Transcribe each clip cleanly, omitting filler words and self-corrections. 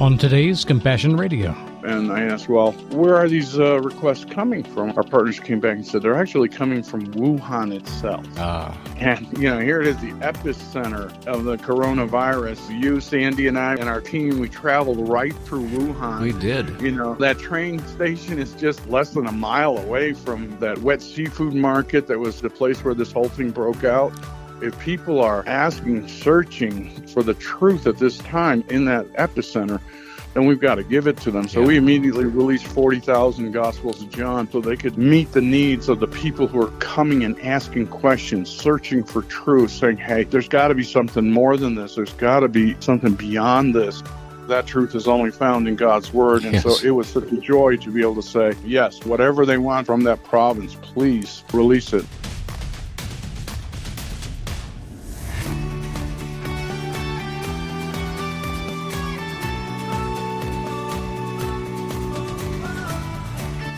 on today's Compassion Radio. And I asked, well, where are these requests coming from? Our partners came back and said, they're actually coming from Wuhan itself. And, you know, here it is, the epicenter of the coronavirus. You, Sandy, and I, and our team, we traveled right through Wuhan. We did. You know, that train station is just less than a mile away from that wet seafood market that was the place where this whole thing broke out. If people are asking, searching for the truth at this time in that epicenter, then we've got to give it to them. So we immediately released 40,000 Gospels of John so they could meet the needs of the people who are coming and asking questions, searching for truth, saying, hey, there's got to be something more than this. There's got to be something beyond this. That truth is only found in God's Word. And so it was such a joy to be able to say, yes, whatever they want from that province, please release it.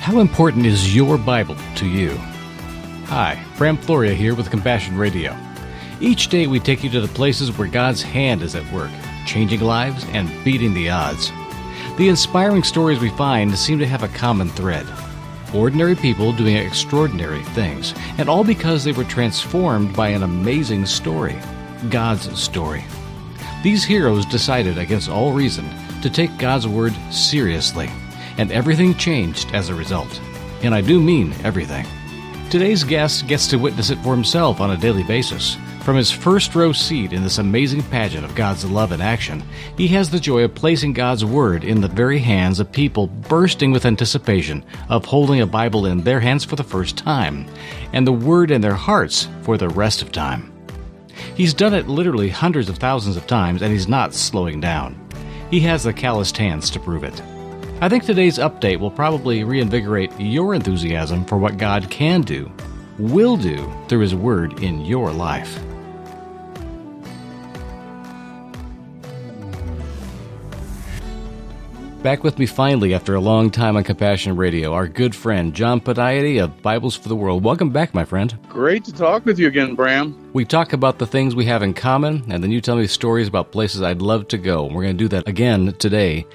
How important is your Bible to you? Hi, Bram Floria here with Compassion Radio. Each day we take you to the places where God's hand is at work, changing lives and beating the odds. The inspiring stories we find seem to have a common thread. Ordinary people doing extraordinary things, and all because they were transformed by an amazing story, God's story. These heroes decided against all reason to take God's Word seriously. And everything changed as a result. And I do mean everything. Today's guest gets to witness it for himself on a daily basis. From his first row seat in this amazing pageant of God's love in action, he has the joy of placing God's Word in the very hands of people bursting with anticipation of holding a Bible in their hands for the first time, and the Word in their hearts for the rest of time. He's done it literally hundreds of thousands of times, and he's not slowing down. He has the calloused hands to prove it. I think today's update will probably reinvigorate your enthusiasm for what God can do, will do, through His Word in your life. Back with me finally after a long time on Compassion Radio, our good friend John Podiyath of Bibles for the World. Welcome back, my friend. Great to talk with you again, Bram. We talk about the things we have in common, and then you tell me stories about places I'd love to go. We're going to do that again today.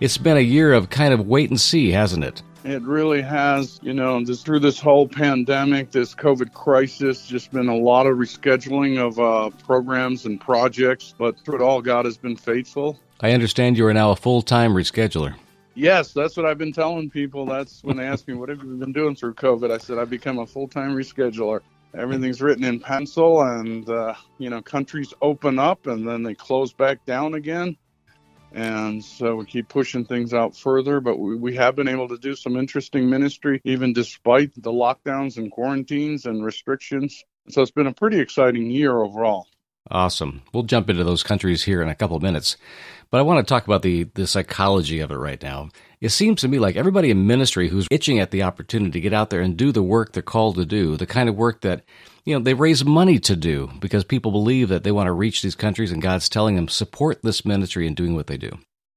It's been a year of kind of wait and see, hasn't it? It really has. You know, through this whole pandemic, this COVID crisis, just been a lot of rescheduling of programs and projects. But through it all, God has been faithful. I understand you are now a full-time rescheduler. Yes, that's what I've been telling people. That's when they ask me, what have you been doing through COVID? I said, I've become a full-time rescheduler. Everything's written in pencil and, you know, countries open up and then they close back down again. And so we keep pushing things out further, but we have been able to do some interesting ministry, even despite the lockdowns and quarantines and restrictions. So it's been a pretty exciting year overall. Awesome. We'll jump into those countries here in a couple of minutes, but I want to talk about the psychology of it right now. It seems to me like everybody in ministry who's itching at the opportunity to get out there and do the work they're called to do, the kind of work that, you know, they raise money to do because people believe that they want to reach these countries and God's telling them, support this ministry in doing what they do.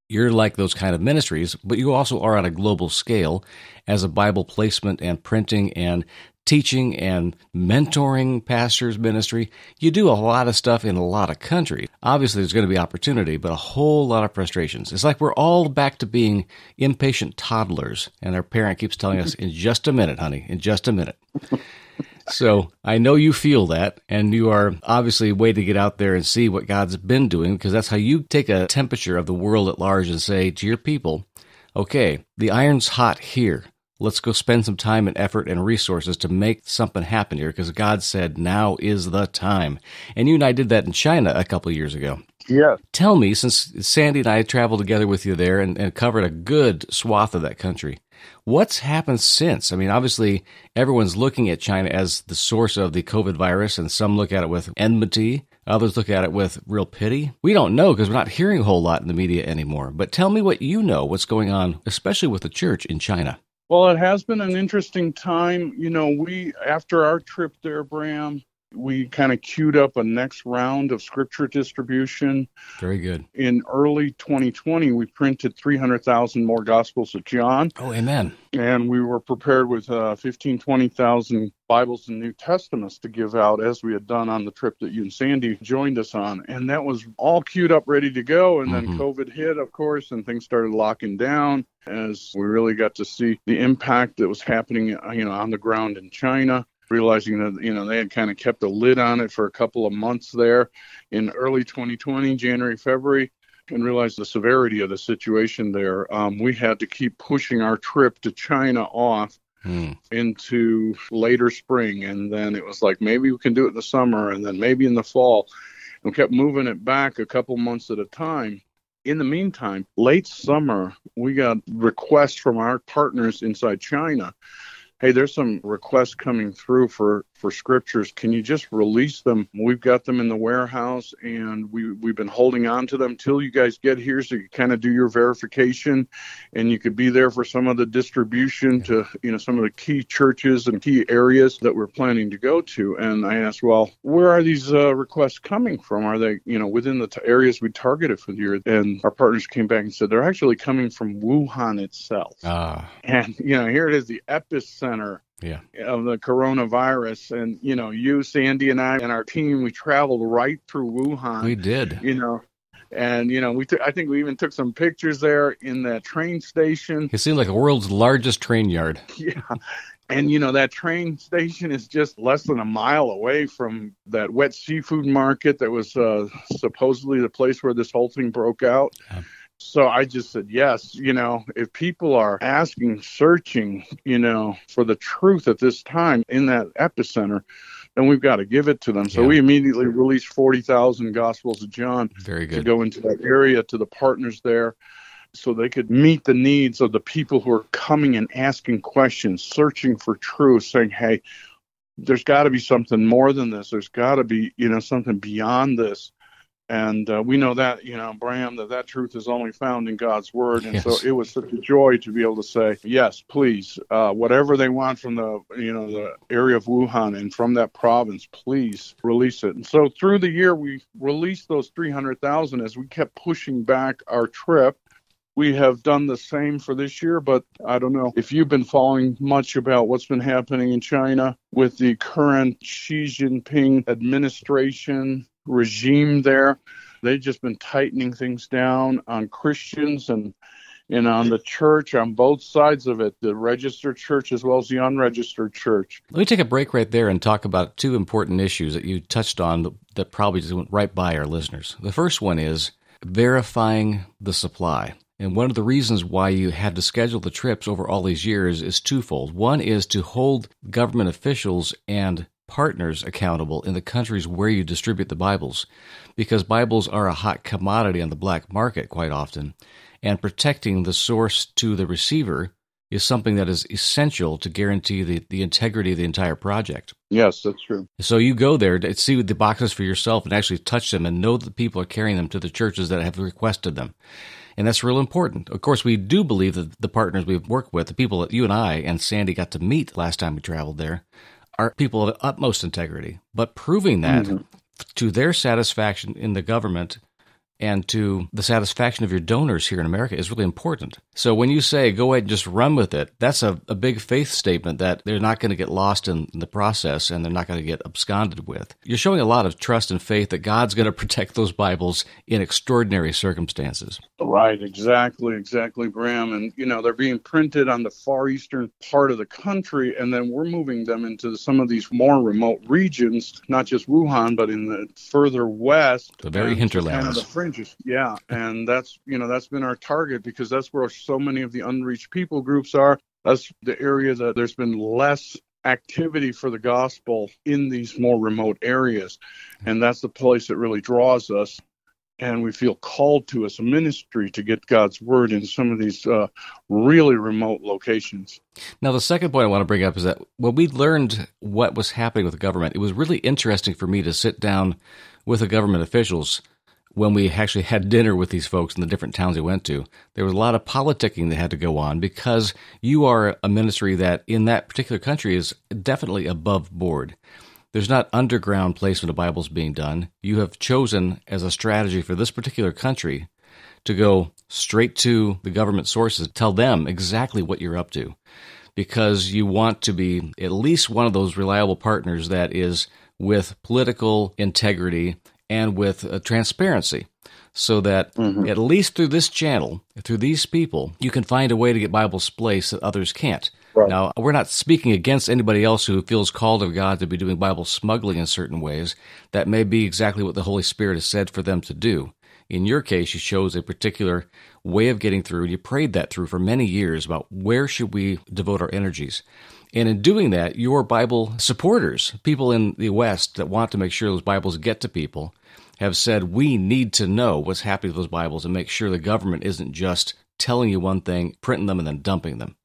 You're like those kind of ministries, but you also are on a global scale as a Bible placement and printing and teaching and mentoring pastors ministry. You do a lot of stuff in a lot of countries. Obviously, there's going to be opportunity, but a whole lot of frustrations. It's like we're all back to being impatient toddlers, and our parent keeps telling us, in just a minute, honey, in just a minute. So I know you feel that, and you are obviously waiting to get out there and see what God's been doing, because that's how you take a temperature of the world at large and say to your people, okay, the iron's hot here. Let's go spend some time and effort and resources to make something happen here, because God said, now is the time. And you and I did that in China a couple of years ago. Yeah. Tell me, since Sandy and I traveled together with you there and covered a good swath of that country, what's happened since? I mean, obviously, everyone's looking at China as the source of the COVID virus, and some look at it with enmity. Others look at it with real pity. We don't know because we're not hearing a whole lot in the media anymore. But tell me what you know, what's going on, especially with the church in China. Well, it has been an interesting time. You know, after our trip there, Bram, We kind of queued up a next round of scripture distribution. Very good. In early 2020, we printed 300,000 more Gospels of John. Oh, amen. And we were prepared with 15,000, 20,000 Bibles and New Testaments to give out, as we had done on the trip that you and Sandy joined us on. And that was all queued up, ready to go. And then COVID hit, of course, and things started locking down as we really got to see the impact that was happening, on the ground in China. Realizing that, they had kind of kept a lid on it for a couple of months there in early 2020, January, February, and realized the severity of the situation there. We had to keep pushing our trip to China off into later spring. And then it was like, maybe we can do it in the summer and then maybe in the fall. And we kept moving it back a couple months at a time. In the meantime, late summer, we got requests from our partners inside China. Hey, there's some requests coming through for scriptures. Can you just release them? We've got them in the warehouse, and we've been holding on to them till you guys get here so you kind of do your verification, and you could be there for some of the distribution to some of the key churches and key areas that we're planning to go to. And I asked, well, where are these requests coming from? Are they within the areas we targeted for the year? And our partners came back and said they're actually coming from Wuhan itself. And here it is, the epicenter. Yeah. Of the coronavirus. And, you, Sandy, and I, and our team, we traveled right through Wuhan. We did. I think we even took some pictures there in that train station. It seemed like the world's largest train yard. Yeah. And, that train station is just less than a mile away from that wet seafood market that was supposedly the place where this whole thing broke out. Yeah. So I just said, yes, if people are asking, searching, for the truth at this time in that epicenter, then we've got to give it to them. So we immediately released 40,000 Gospels of John to go into that area to the partners there so they could meet the needs of the people who are coming and asking questions, searching for truth, saying, hey, there's got to be something more than this. There's got to be, something beyond this. And we know that, Bram, that truth is only found in God's word. And so it was such a joy to be able to say, yes, please, whatever they want from the area of Wuhan and from that province, please release it. And so through the year, we released those 300,000 as we kept pushing back our trip. We have done the same for this year, but I don't know if you've been following much about what's been happening in China with the current Xi Jinping administration regime there. They've just been tightening things down on Christians and on the church, on both sides of it, the registered church as well as the unregistered church. Let me take a break right there and talk about two important issues that you touched on that probably just went right by our listeners. The first one is verifying the supply. And one of the reasons why you had to schedule the trips over all these years is twofold. One is to hold government officials and partners accountable in the countries where you distribute the Bibles, because Bibles are a hot commodity on the black market quite often, and protecting the source to the receiver is something that is essential to guarantee the integrity of the entire project. Yes, that's true. So you go there to see the boxes for yourself and actually touch them and know that people are carrying them to the churches that have requested them. And that's real important. Of course, we do believe that the partners we've worked with, the people that you and I and Sandy got to meet last time we traveled there, are people of utmost integrity. But proving that to their satisfaction in the government and to the satisfaction of your donors here in America is really important. So when you say, go ahead and just run with it, that's a big faith statement that they're not going to get lost in the process and they're not going to get absconded with. You're showing a lot of trust and faith that God's going to protect those Bibles in extraordinary circumstances. Right, exactly, Graham. And, they're being printed on the far eastern part of the country, and then we're moving them into some of these more remote regions, not just Wuhan, but in the further west. The very hinterlands. Kind of the fringes. Yeah, and that's been our target, because that's where so many of the unreached people groups are. That's the area that there's been less activity for the gospel in these more remote areas. And that's the place that really draws us. And we feel called to as a ministry to get God's word in some of these really remote locations. Now, the second point I want to bring up is that when we learned what was happening with the government, it was really interesting for me to sit down with the government officials when we actually had dinner with these folks in the different towns we went to. There was a lot of politicking that had to go on, because you are a ministry that in that particular country is definitely above board. There's not underground placement of Bibles being done. You have chosen as a strategy for this particular country to go straight to the government sources, tell them exactly what you're up to, because you want to be at least one of those reliable partners that is with political integrity and with transparency, so that at least through this channel, through these people, you can find a way to get Bibles placed that others can't. Right. Now, we're not speaking against anybody else who feels called of God to be doing Bible smuggling in certain ways. That may be exactly what the Holy Spirit has said for them to do. In your case, you chose a particular way of getting through, and you prayed that through for many years about where should we devote our energies. And in doing that, your Bible supporters, people in the West that want to make sure those Bibles get to people, have said, we need to know what's happening to those Bibles and make sure the government isn't just telling you one thing, printing them, and then dumping them.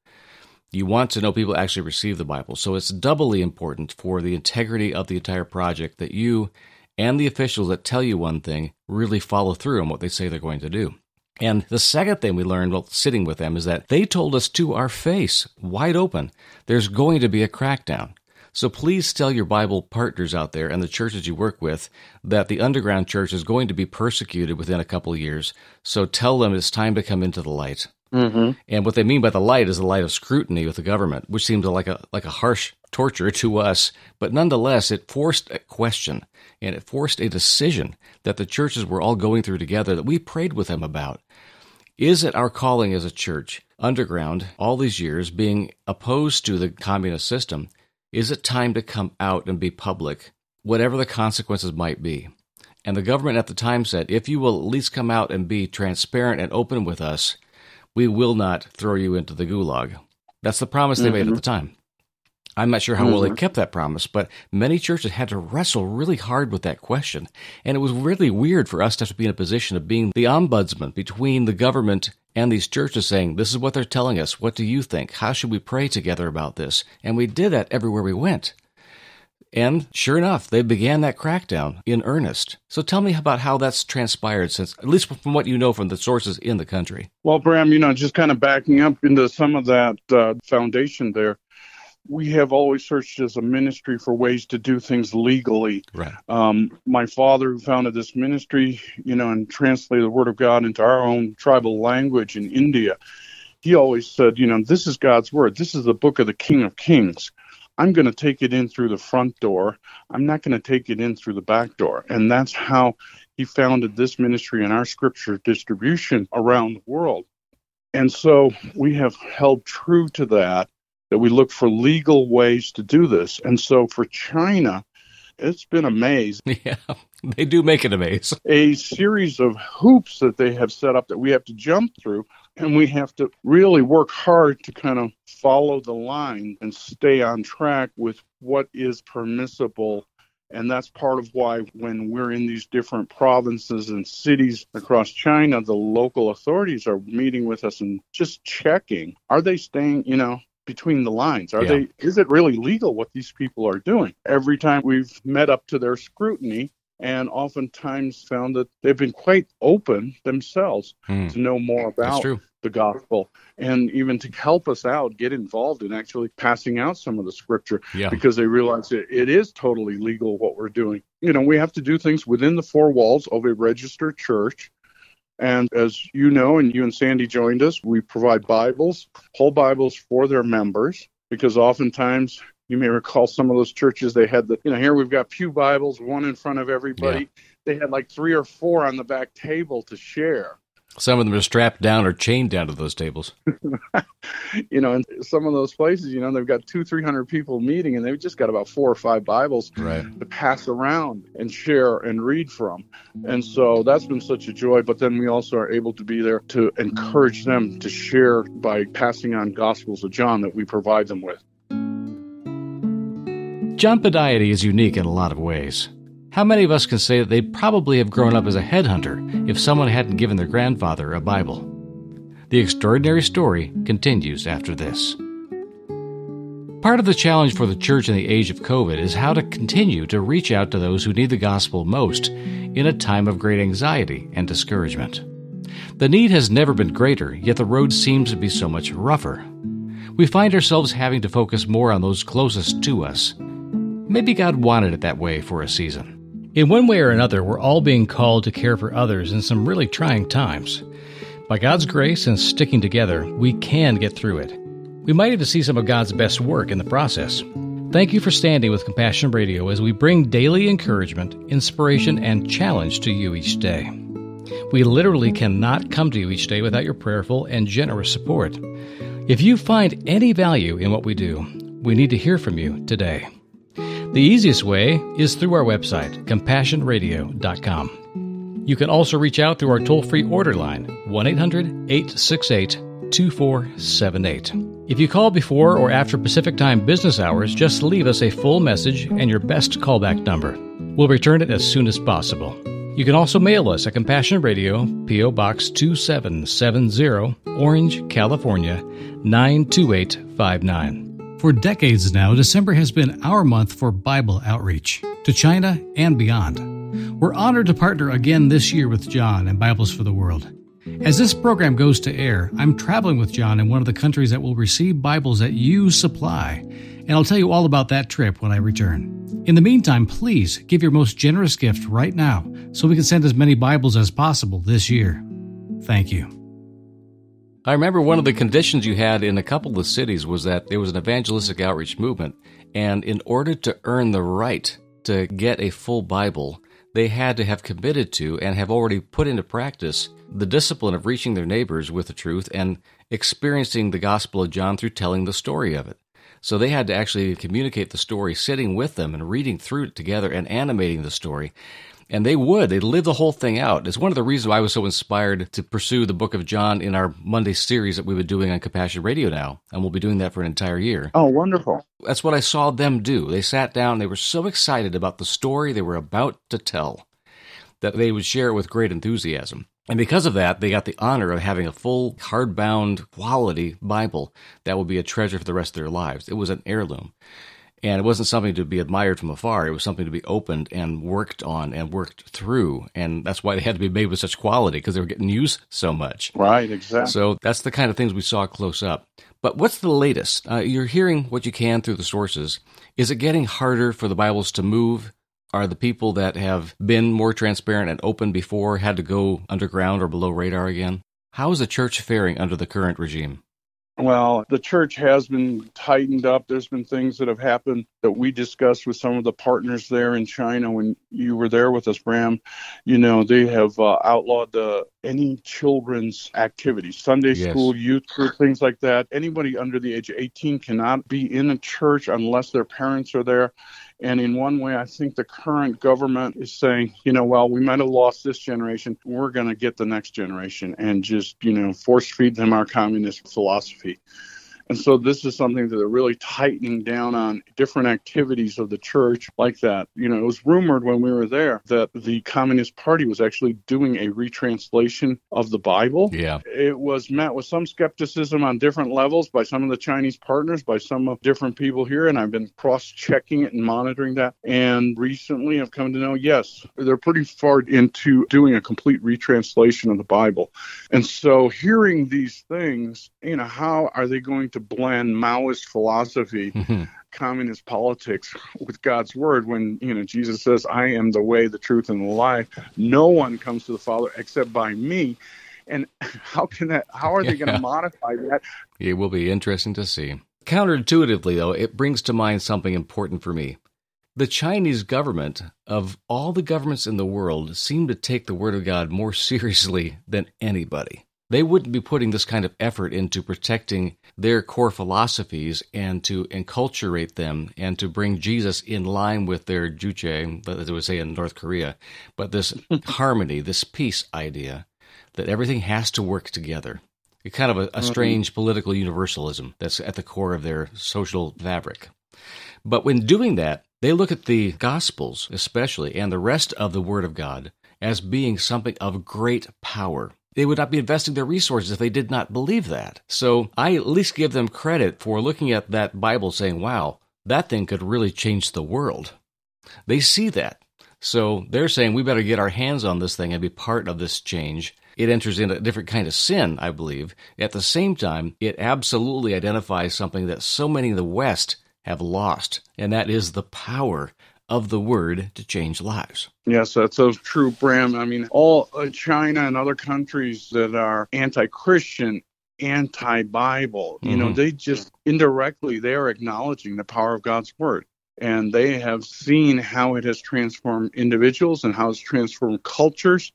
You want to know people actually receive the Bible. So it's doubly important for the integrity of the entire project that you and the officials that tell you one thing really follow through on what they say they're going to do. And the second thing we learned while sitting with them is that they told us to our face, wide open, there's going to be a crackdown. So please tell your Bible partners out there and the churches you work with that the underground church is going to be persecuted within a couple of years. So tell them it's time to come into the light. Mm-hmm. And what they mean by the light is the light of scrutiny with the government, which seems like a harsh torture to us. But nonetheless, it forced a question, and it forced a decision that the churches were all going through together that we prayed with them about. Is it our calling as a church, underground, all these years, being opposed to the communist system? Is it time to come out and be public, whatever the consequences might be? And the government at the time said, if you will at least come out and be transparent and open with us, we will not throw you into the gulag. That's the promise they made at the time. I'm not sure how well they kept that promise, but many churches had to wrestle really hard with that question. And it was really weird for us to have to be in a position of being the ombudsman between the government and these churches saying, this is what they're telling us. What do you think? How should we pray together about this? And we did that everywhere we went. And sure enough, they began that crackdown in earnest. So tell me about how that's transpired since, at least from what you know from the sources in the country. Well, Bram, just kind of backing up into some of that foundation there, we have always searched as a ministry for ways to do things legally. Right. My father, who founded this ministry, and translated the Word of God into our own tribal language in India, he always said, this is God's Word. This is the book of the King of Kings. I'm going to take it in through the front door. I'm not going to take it in through the back door. And that's how he founded this ministry and our scripture distribution around the world. And so we have held true to that we look for legal ways to do this. And so for China, it's been a maze. Yeah, they do make it a maze. A series of hoops that they have set up that we have to jump through, and we have to really work hard to kind of follow the line and stay on track with what is permissible. And that's part of why when we're in these different provinces and cities across China, the local authorities are meeting with us and just checking, are they staying, between the lines? Is it really legal what these people are doing? Every time we've met up to their scrutiny, and oftentimes found that they've been quite open themselves to know more about the gospel, and even to help us out, get involved in actually passing out some of the scripture, because they realize it is totally legal what we're doing. We have to do things within the four walls of a registered church. And as you know, and you and Sandy joined us, we provide Bibles, whole Bibles for their members, because oftentimes, you may recall some of those churches, they had here we've got pew Bibles, one in front of everybody. Yeah. They had like 3 or 4 on the back table to share. Some of them are strapped down or chained down to those tables. And some of those places, they've got 200-300 people meeting, and they've just got about 4 or 5 Bibles to pass around and share and read from. And so that's been such a joy. But then we also are able to be there to encourage them to share by passing on Gospels of John that we provide them with. John Podiyath is unique in a lot of ways. How many of us can say that they'd probably have grown up as a headhunter if someone hadn't given their grandfather a Bible? The extraordinary story continues after this. Part of the challenge for the church in the age of COVID is how to continue to reach out to those who need the gospel most in a time of great anxiety and discouragement. The need has never been greater, yet the road seems to be so much rougher. We find ourselves having to focus more on those closest to us. Maybe God wanted it that way for a season. In one way or another, we're all being called to care for others in some really trying times. By God's grace and sticking together, we can get through it. We might even see some of God's best work in the process. Thank you for standing with Compassion Radio as we bring daily encouragement, inspiration, and challenge to you each day. We literally cannot come to you each day without your prayerful and generous support. If you find any value in what we do, we need to hear from you today. The easiest way is through our website, CompassionRadio.com. You can also reach out through our toll-free order line, 1-800-868-2478. If you call before or after Pacific Time business hours, just leave us a full message and your best callback number. We'll return it as soon as possible. You can also mail us at Compassion Radio, P.O. Box 2770, Orange, California, 92859. For decades now, December has been our month for Bible outreach to China and beyond. We're honored to partner again this year with John and Bibles for the World. As this program goes to air, I'm traveling with John in one of the countries that will receive Bibles that you supply, and I'll tell you all about that trip when I return. In the meantime, please give your most generous gift right now so we can send as many Bibles as possible this year. Thank you. I remember one of the conditions you had in a couple of cities was that there was an evangelistic outreach movement, and in order to earn the right to get a full Bible, they had to have committed to and have already put into practice the discipline of reaching their neighbors with the truth and experiencing the Gospel of John through telling the story of it. So they had to actually communicate the story, sitting with them and reading through it together and animating the story. And they'd live the whole thing out. It's one of the reasons why I was so inspired to pursue the book of John in our Monday series that we've been doing on Compassion Radio now, and we'll be doing that for an entire year. Oh, wonderful. That's what I saw them do. They sat down, they were so excited about the story they were about to tell that they would share it with great enthusiasm. And because of that, they got the honor of having a full, hardbound, quality Bible that would be a treasure for the rest of their lives. It was an heirloom. And it wasn't something to be admired from afar. It was something to be opened and worked on and worked through. And that's why they had to be made with such quality, because they were getting used so much. Right, exactly. So that's the kind of things we saw close up. But what's the latest? You're hearing what you can through the sources. Is it getting harder for the Bibles to move? Are the people that have been more transparent and open before had to go underground or below radar again? How is the church faring under the current regime? Well, the church has been tightened up. There's been things that have happened that we discussed with some of the partners there in China when you were there with us, Bram. You know, they have outlawed any children's activities, Sunday school, youth group, things like that. Anybody under the age of 18 cannot be in a church unless their parents are there. And in one way, I think the current government is saying, you know, well, we might have lost this generation. We're going to get the next generation and just, you know, force feed them our communist philosophy. And so this is something that they're really tightening down on, different activities of the church like that. You know, it was rumored when we were there that the Communist Party was actually doing a retranslation of the Bible. Yeah. It was met with some skepticism on different levels by some of the Chinese partners, by some of different people here. And I've been cross-checking it and monitoring that. And recently I've come to know, yes, they're pretty far into doing a complete retranslation of the Bible. And so hearing these things, you know, how are they going to blend Maoist philosophy, communist politics with God's word when, you know, Jesus says, I am the way, the truth, and the life. No one comes to the Father except by me. And how are they going to modify that? It will be interesting to see. Counterintuitively, though, it brings to mind something important for me. The Chinese government, of all the governments in the world, seem to take the word of God more seriously than anybody. They wouldn't be putting this kind of effort into protecting their core philosophies and to enculturate them and to bring Jesus in line with their juche, as they would say in North Korea, but this harmony, this peace idea that everything has to work together. It's kind of a strange political universalism that's at the core of their social fabric. But when doing that, they look at the Gospels especially and the rest of the Word of God as being something of great power. They would not be investing their resources if they did not believe that. So I at least give them credit for looking at that Bible saying, wow, that thing could really change the world. They see that. So they're saying we better get our hands on this thing and be part of this change. It enters into a different kind of sin, I believe. At the same time, it absolutely identifies something that so many in the West have lost, and that is the power of the word to change lives. Yes, that's so true, Bram. I mean, all China and other countries that are anti-Christian, anti-Bible, mm-hmm. They just indirectly, they are acknowledging the power of God's word. And they have seen how it has transformed individuals and how it's transformed cultures.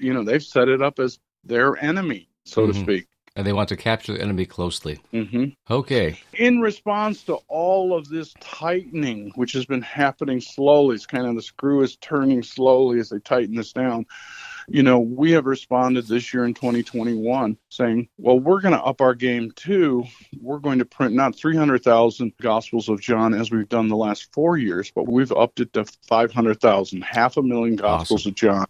They've set it up as their enemy, so mm-hmm. to speak. And they want to capture the enemy closely. Mm-hmm. Okay. In response to all of this tightening, which has been happening slowly, it's kind of the screw is turning slowly as they tighten this down. We have responded this year in 2021 saying, well, we're going to up our game too. We're going to print not 300,000 Gospels of John as we've done the last 4 years, but we've upped it to 500,000, 500,000 Gospels awesome. Of John.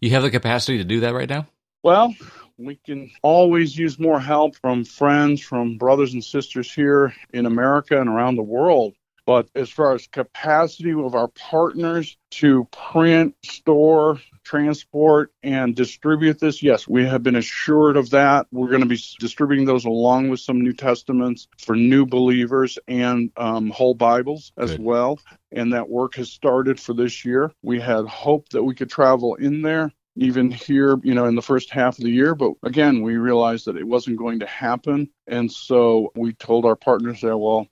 You have the capacity to do that right now? Well, we can always use more help from friends, from brothers and sisters here in America and around the world. But as far as capacity of our partners to print, store, transport, and distribute this, yes, we have been assured of that. We're going to be distributing those along with some New Testaments for new believers and whole Bibles as Good. Well. And that work has started for this year. We had hoped that we could travel in there. Even here, in the first half of the year. But again, we realized that it wasn't going to happen. And so we told our partners that, well,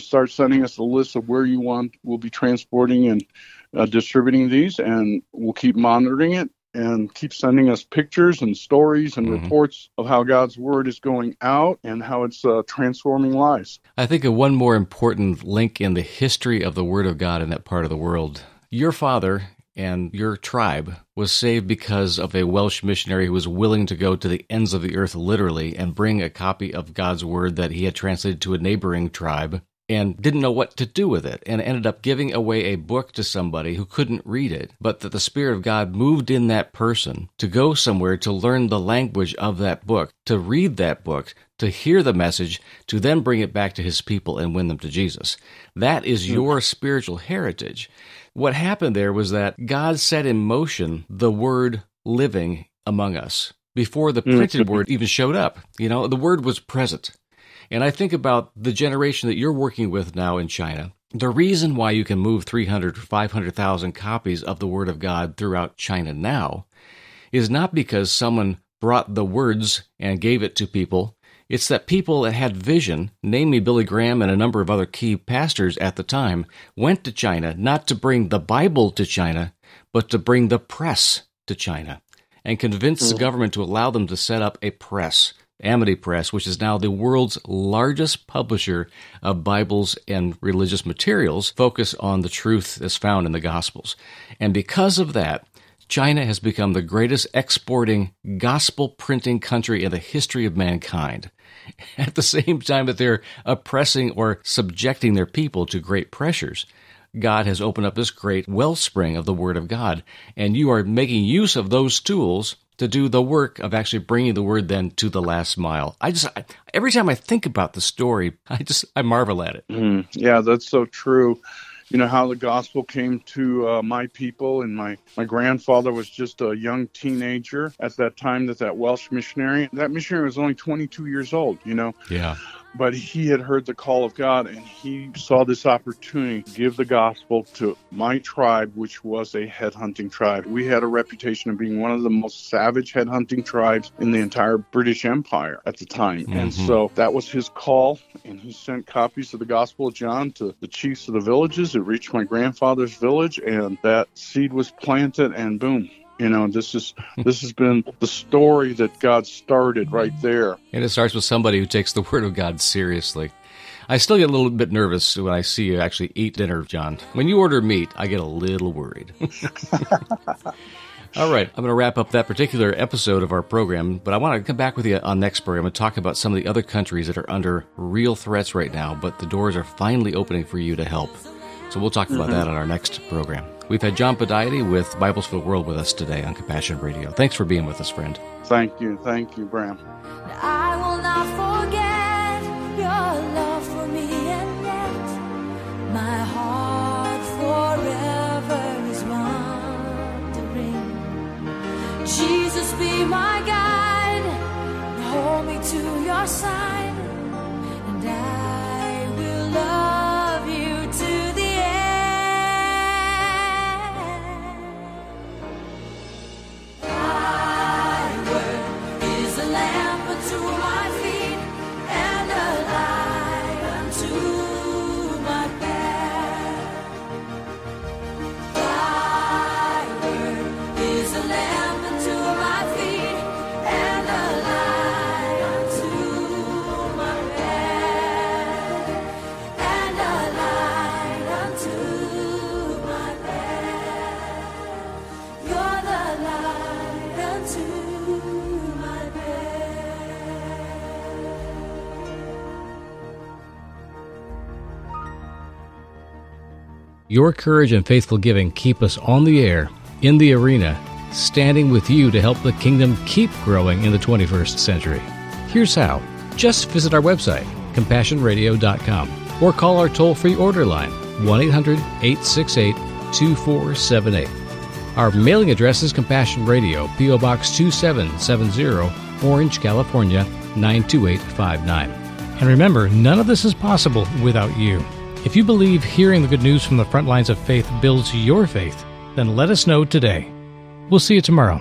start sending us a list of where you want. We'll be transporting and distributing these, and we'll keep monitoring it and keep sending us pictures and stories and mm-hmm. reports of how God's word is going out and how it's transforming lives. I think of one more important link in the history of the word of God in that part of the world. Your father and your tribe was saved because of a Welsh missionary who was willing to go to the ends of the earth literally and bring a copy of God's word that he had translated to a neighboring tribe and didn't know what to do with it and ended up giving away a book to somebody who couldn't read it, but that the Spirit of God moved in that person to go somewhere to learn the language of that book, to read that book, to hear the message, to then bring it back to his people and win them to Jesus. That is your spiritual heritage. What happened there was that God set in motion the word living among us before the printed word even showed up. The word was present. And I think about the generation that you're working with now in China. The reason why you can move 300 or 500,000 copies of the Word of God throughout China now is not because someone brought the words and gave it to people. It's that people that had vision, namely Billy Graham and a number of other key pastors at the time, went to China not to bring the Bible to China, but to bring the press to China and convince the government to allow them to set up a press, Amity Press, which is now the world's largest publisher of Bibles and religious materials, focused on the truth as found in the Gospels. And because of that, China has become the greatest exporting gospel printing country in the history of mankind. At the same time that they're oppressing or subjecting their people to great pressures, God has opened up this great wellspring of the Word of God, and you are making use of those tools to do the work of actually bringing the Word then to the last mile. Every time I think about the story, I marvel at it. Yeah, that's so true. How the gospel came to my people, and my grandfather was just a young teenager at that time that Welsh missionary, that missionary was only 22 years old, Yeah. But he had heard the call of God, and he saw this opportunity to give the gospel to my tribe, which was a headhunting tribe. We had a reputation of being one of the most savage headhunting tribes in the entire British Empire at the time. Mm-hmm. And so that was his call, and he sent copies of the Gospel of John to the chiefs of the villages. It reached my grandfather's village, and that seed was planted, and boom. This has been the story that God started right there. And it starts with somebody who takes the Word of God seriously. I still get a little bit nervous when I see you actually eat dinner, John. When you order meat, I get a little worried. All right, I'm going to wrap up that particular episode of our program, but I want to come back with you on next program and talk about some of the other countries that are under real threats right now, but the doors are finally opening for you to help. So we'll talk about that on our next program. We've had John Podiyath with Bibles for the World with us today on Compassion Radio. Thanks for being with us, friend. Thank you. Thank you, Bram. I will not forget your love for me, and yet my heart forever is wandering. Jesus, be my guide, and hold me to your side, and I will love Your courage and faithful giving keep us on the air, in the arena, standing with you to help the kingdom keep growing in the 21st century. Here's how. Just visit our website, CompassionRadio.com, or call our toll-free order line, 1-800-868-2478. Our mailing address is Compassion Radio, P.O. Box 2770, Orange, California, 92859. And remember, none of this is possible without you. If you believe hearing the good news from the front lines of faith builds your faith, then let us know today. We'll see you tomorrow.